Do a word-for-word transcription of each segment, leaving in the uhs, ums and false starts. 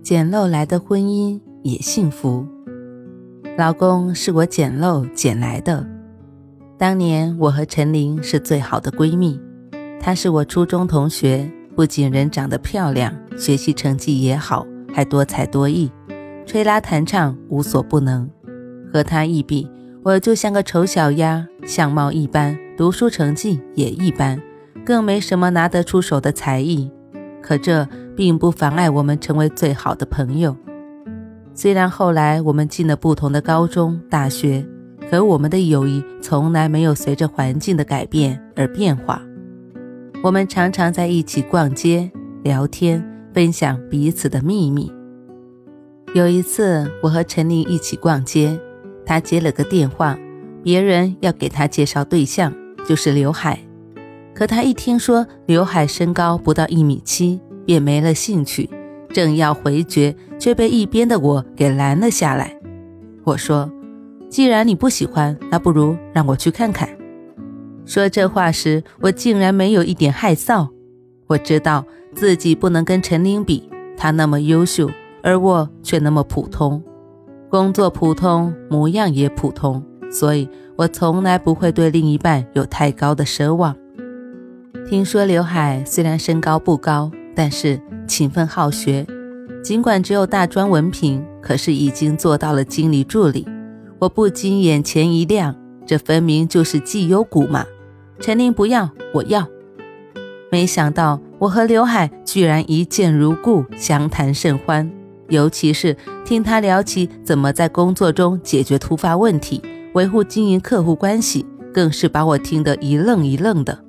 简陋来的婚姻也幸福。老公是我简陋捡来的。当年我和陈琳是最好的闺蜜，她是我初中同学，不仅人长得漂亮，学习成绩也好，还多才多艺，吹拉弹唱无所不能。和她一比，我就像个丑小鸭，相貌一般，读书成绩也一般，更没什么拿得出手的才艺。可这并不妨碍我们成为最好的朋友。虽然后来我们进了不同的高中、大学，可我们的友谊从来没有随着环境的改变而变化。我们常常在一起逛街、聊天，分享彼此的秘密。有一次，我和陈琳一起逛街，她接了个电话，别人要给她介绍对象，就是刘海。可她一听说刘海身高不到一米七，便没了兴趣，正要回绝，却被一边的我给拦了下来。我说，既然你不喜欢，那不如让我去看看。说这话时，我竟然没有一点害臊。我知道自己不能跟陈琳比，她那么优秀，而我却那么普通，工作普通，模样也普通，所以我从来不会对另一半有太高的奢望。听说刘海虽然身高不高，但是勤奋好学，尽管只有大专文凭，可是已经做到了经理助理。我不禁眼前一亮，这分明就是绩优股嘛！陈琳不要，我要。没想到我和刘海居然一见如故，相谈甚欢，尤其是听他聊起怎么在工作中解决突发问题，维护经营客户关系，更是把我听得一愣一愣的。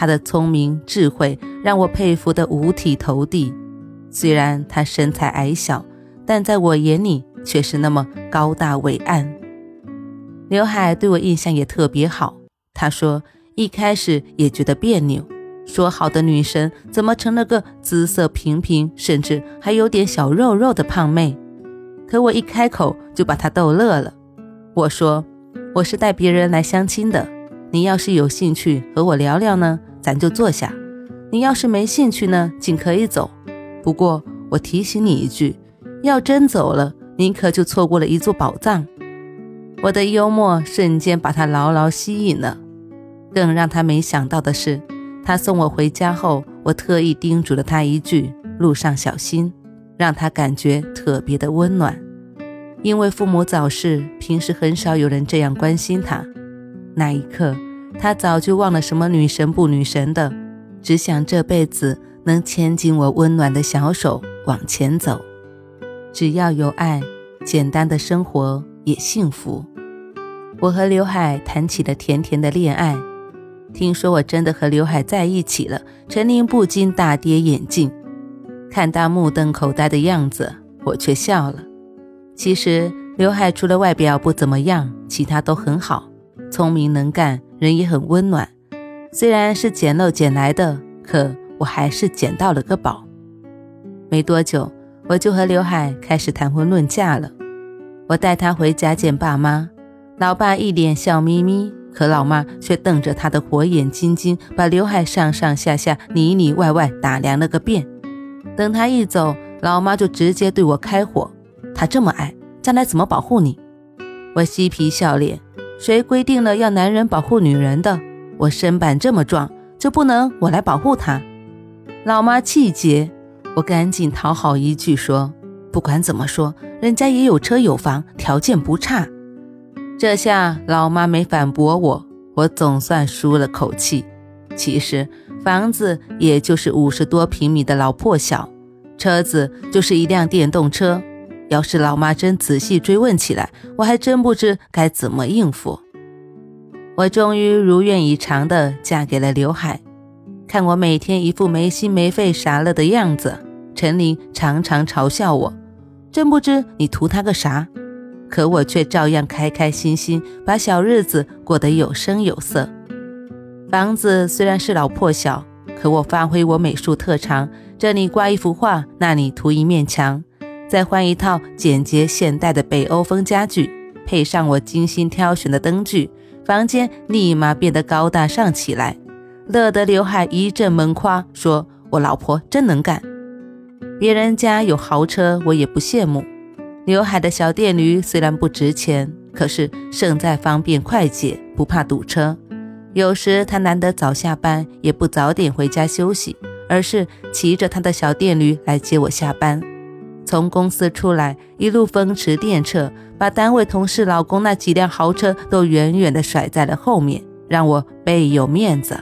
他的聪明智慧让我佩服得五体投地，虽然他身材矮小，但在我眼里却是那么高大伟岸。刘海对我印象也特别好，他说一开始也觉得别扭，说好的女神怎么成了个姿色平平，甚至还有点小肉肉的胖妹。可我一开口就把他逗乐了，我说我是带别人来相亲的，你要是有兴趣和我聊聊呢，咱就坐下，你要是没兴趣呢，尽可以走。不过我提醒你一句，要真走了，你可就错过了一座宝藏。我的幽默瞬间把他牢牢吸引了。更让他没想到的是，他送我回家后，我特意叮嘱了他一句，路上小心，让他感觉特别的温暖。因为父母早逝，平时很少有人这样关心他。那一刻，他早就忘了什么女神不女神的，只想这辈子能牵紧我温暖的小手往前走。只要有爱，简单的生活也幸福。我和刘海谈起了甜甜的恋爱。听说我真的和刘海在一起了，陈琳不禁大跌眼镜，看他目瞪口呆的样子，我却笑了。其实刘海除了外表不怎么样，其他都很好，聪明能干，人也很温暖。虽然是捡漏捡来的，可我还是捡到了个宝。没多久，我就和刘海开始谈婚论嫁了。我带他回家见爸妈，老爸一脸笑眯眯，可老妈却瞪着他的火眼金睛，把刘海上上下下里里外外打量了个遍。等他一走，老妈就直接对我开火，他这么矮，将来怎么保护你？我嬉皮笑脸，谁规定了要男人保护女人的？我身板这么壮，就不能我来保护她？老妈气结，我赶紧讨好一句说，不管怎么说，人家也有车有房，条件不差。这下老妈没反驳我，我总算舒了口气。其实房子也就是五十多平米的老破小，车子就是一辆电动车，要是老妈真仔细追问起来，我还真不知该怎么应付。我终于如愿以偿地嫁给了刘海。看我每天一副没心没肺傻乐的样子，陈琳常常嘲笑我，真不知你图他个啥。可我却照样开开心心把小日子过得有声有色。房子虽然是老破小，可我发挥我美术特长，这里挂一幅画，那里涂一面墙，再换一套简洁现代的北欧风家具，配上我精心挑选的灯具，房间立马变得高大上起来，乐得刘海一阵闷夸，说我老婆真能干。别人家有豪车我也不羡慕，刘海的小电驴虽然不值钱，可是胜在方便快捷，不怕堵车。有时他难得早下班，也不早点回家休息，而是骑着他的小电驴来接我下班。从公司出来，一路风驰电掣，把单位同事老公那几辆豪车都远远地甩在了后面，让我倍有面子。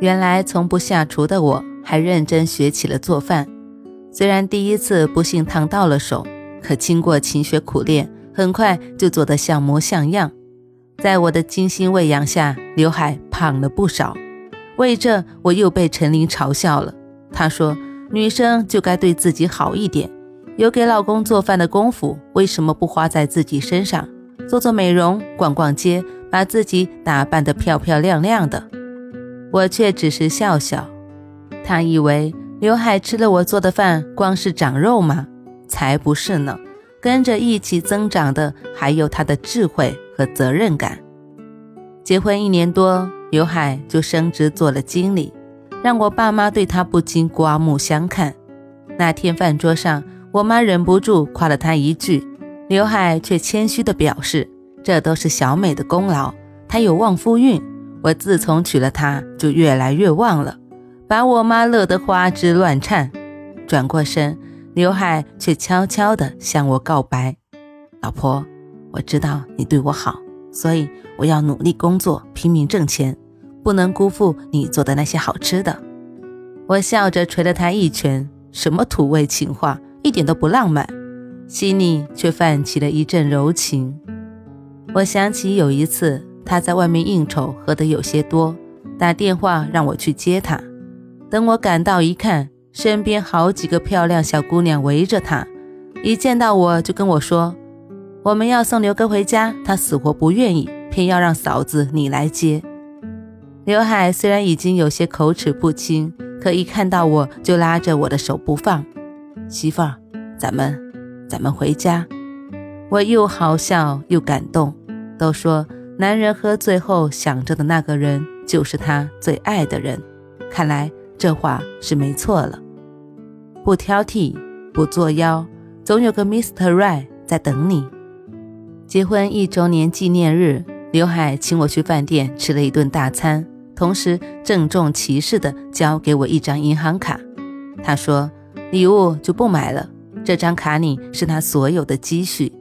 原来从不下厨的我，还认真学起了做饭。虽然第一次不幸烫到了手，可经过勤学苦练，很快就做得像模像样。在我的精心喂养下，刘海胖了不少。为这，我又被陈琳嘲笑了。她说，女生就该对自己好一点，有给老公做饭的功夫，为什么不花在自己身上？做做美容，逛逛街，把自己打扮得漂漂亮亮的。我却只是笑笑。她以为刘海吃了我做的饭，光是长肉吗？才不是呢，跟着一起增长的还有她的智慧和责任感。结婚一年多，刘海就升职做了经理，让我爸妈对她不禁刮目相看。那天饭桌上，我妈忍不住夸了她一句，刘海却谦虚地表示，这都是小美的功劳，她有旺夫运，我自从娶了她就越来越旺了，把我妈乐得花枝乱颤。转过身，刘海却悄悄地向我告白，老婆，我知道你对我好，所以我要努力工作，拼命挣钱，不能辜负你做的那些好吃的。我笑着捶了他一拳，什么土味情话，一点都不浪漫，心里却泛起了一阵柔情。我想起有一次，他在外面应酬，喝得有些多，打电话让我去接他。等我赶到一看，身边好几个漂亮小姑娘围着他，一见到我就跟我说，我们要送刘哥回家，他死活不愿意，偏要让嫂子你来接。刘海虽然已经有些口齿不清，可一看到我就拉着我的手不放。媳妇儿，咱们，咱们回家。我又好笑又感动，都说男人喝醉后想着的那个人就是他最爱的人，看来这话是没错了。不挑剔，不作妖，总有个 mister Right 在等你。结婚一周年纪念日，刘海请我去饭店吃了一顿大餐，同时郑重其事地交给我一张银行卡。他说，礼物就不买了，这张卡里是他所有的积蓄，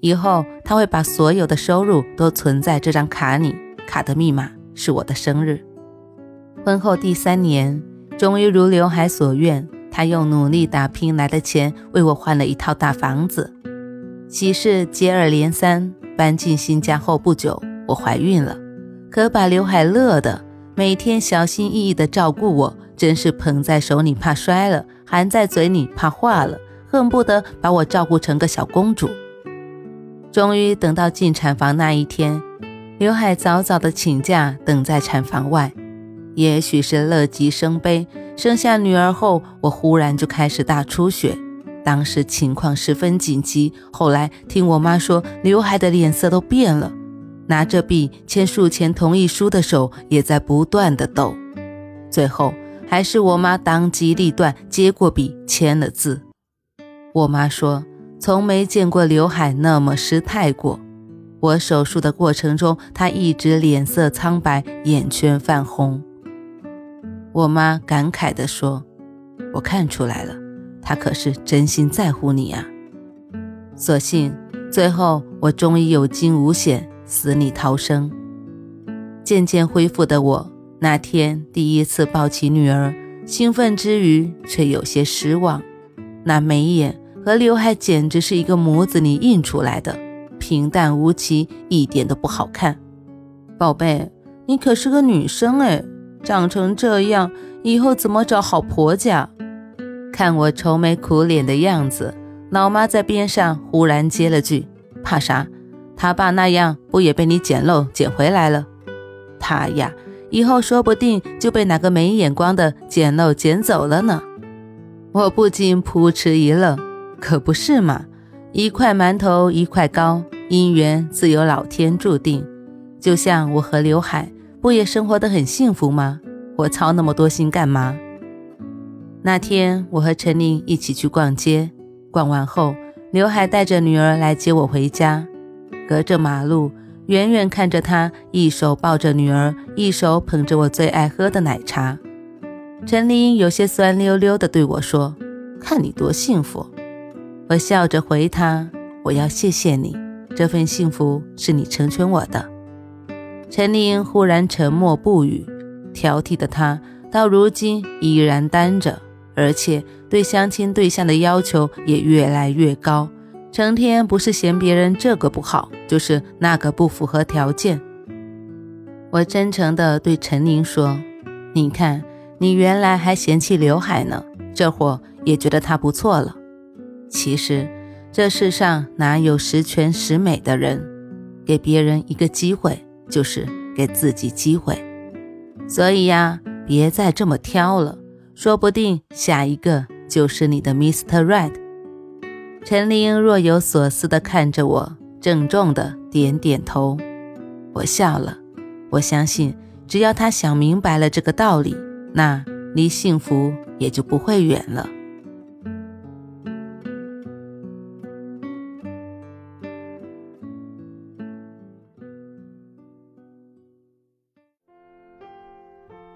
以后他会把所有的收入都存在这张卡里，卡的密码是我的生日。婚后第三年，终于如刘海所愿，他用努力打拼来的钱为我换了一套大房子。喜事接二连三，搬进新家后不久，我怀孕了，可把刘海乐的，每天小心翼翼地照顾我，真是捧在手里怕摔了，含在嘴里怕化了，恨不得把我照顾成个小公主。终于等到进产房那一天，刘海早早地请假等在产房外。也许是乐极生悲，生下女儿后，我忽然就开始大出血。当时情况十分紧急，后来听我妈说，刘海的脸色都变了，拿着笔签术前同意书的手也在不断的抖。最后还是我妈当机立断，接过笔签了字。我妈说，从没见过刘海那么失态过。我手术的过程中，她一直脸色苍白，眼圈泛红。我妈感慨地说，我看出来了，他可是真心在乎你啊。所幸最后我终于有惊无险，死里逃生。渐渐恢复的我，那天第一次抱起女儿，兴奋之余却有些失望。那眉眼和刘海简直是一个模子里印出来的，平淡无奇，一点都不好看。宝贝，你可是个女生哎，长成这样以后怎么找好婆家？看我愁眉苦脸的样子，老妈在边上忽然接了句：怕啥？他爸那样不也被你捡漏捡回来了？他呀，以后说不定就被哪个没眼光的捡漏捡走了呢。我不禁扑哧一愣，可不是嘛，一块馒头一块糕，姻缘自有老天注定。就像我和刘海不也生活得很幸福吗？我操那么多心干嘛？那天我和陈宁一起去逛街，逛完后刘海带着女儿来接我回家。隔着马路远远看着他一手抱着女儿，一手捧着我最爱喝的奶茶，陈林有些酸溜溜地对我说：看你多幸福。我笑着回他：我要谢谢你，这份幸福是你成全我的。陈林忽然沉默不语，挑剔的他到如今依然单着，而且对相亲对象的要求也越来越高，成天不是嫌别人这个不好，就是那个不符合条件。我真诚地对陈宁说：你看，你原来还嫌弃刘海呢，这会也觉得他不错了。其实这世上哪有十全十美的人，给别人一个机会就是给自己机会。所以呀，别再这么挑了，说不定下一个就是你的 mister Right。陈玲若有所思地看着我，郑重地点点头。我笑了，我相信只要他想明白了这个道理，那离幸福也就不会远了。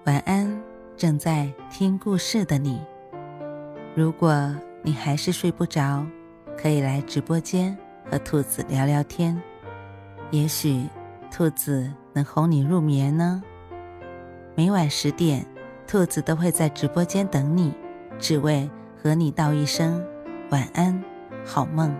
晚安，正在听故事的你。如果你还是睡不着，可以来直播间和兔子聊聊天，也许兔子能哄你入眠呢。每晚十点，兔子都会在直播间等你，只为和你道一声晚安，好梦。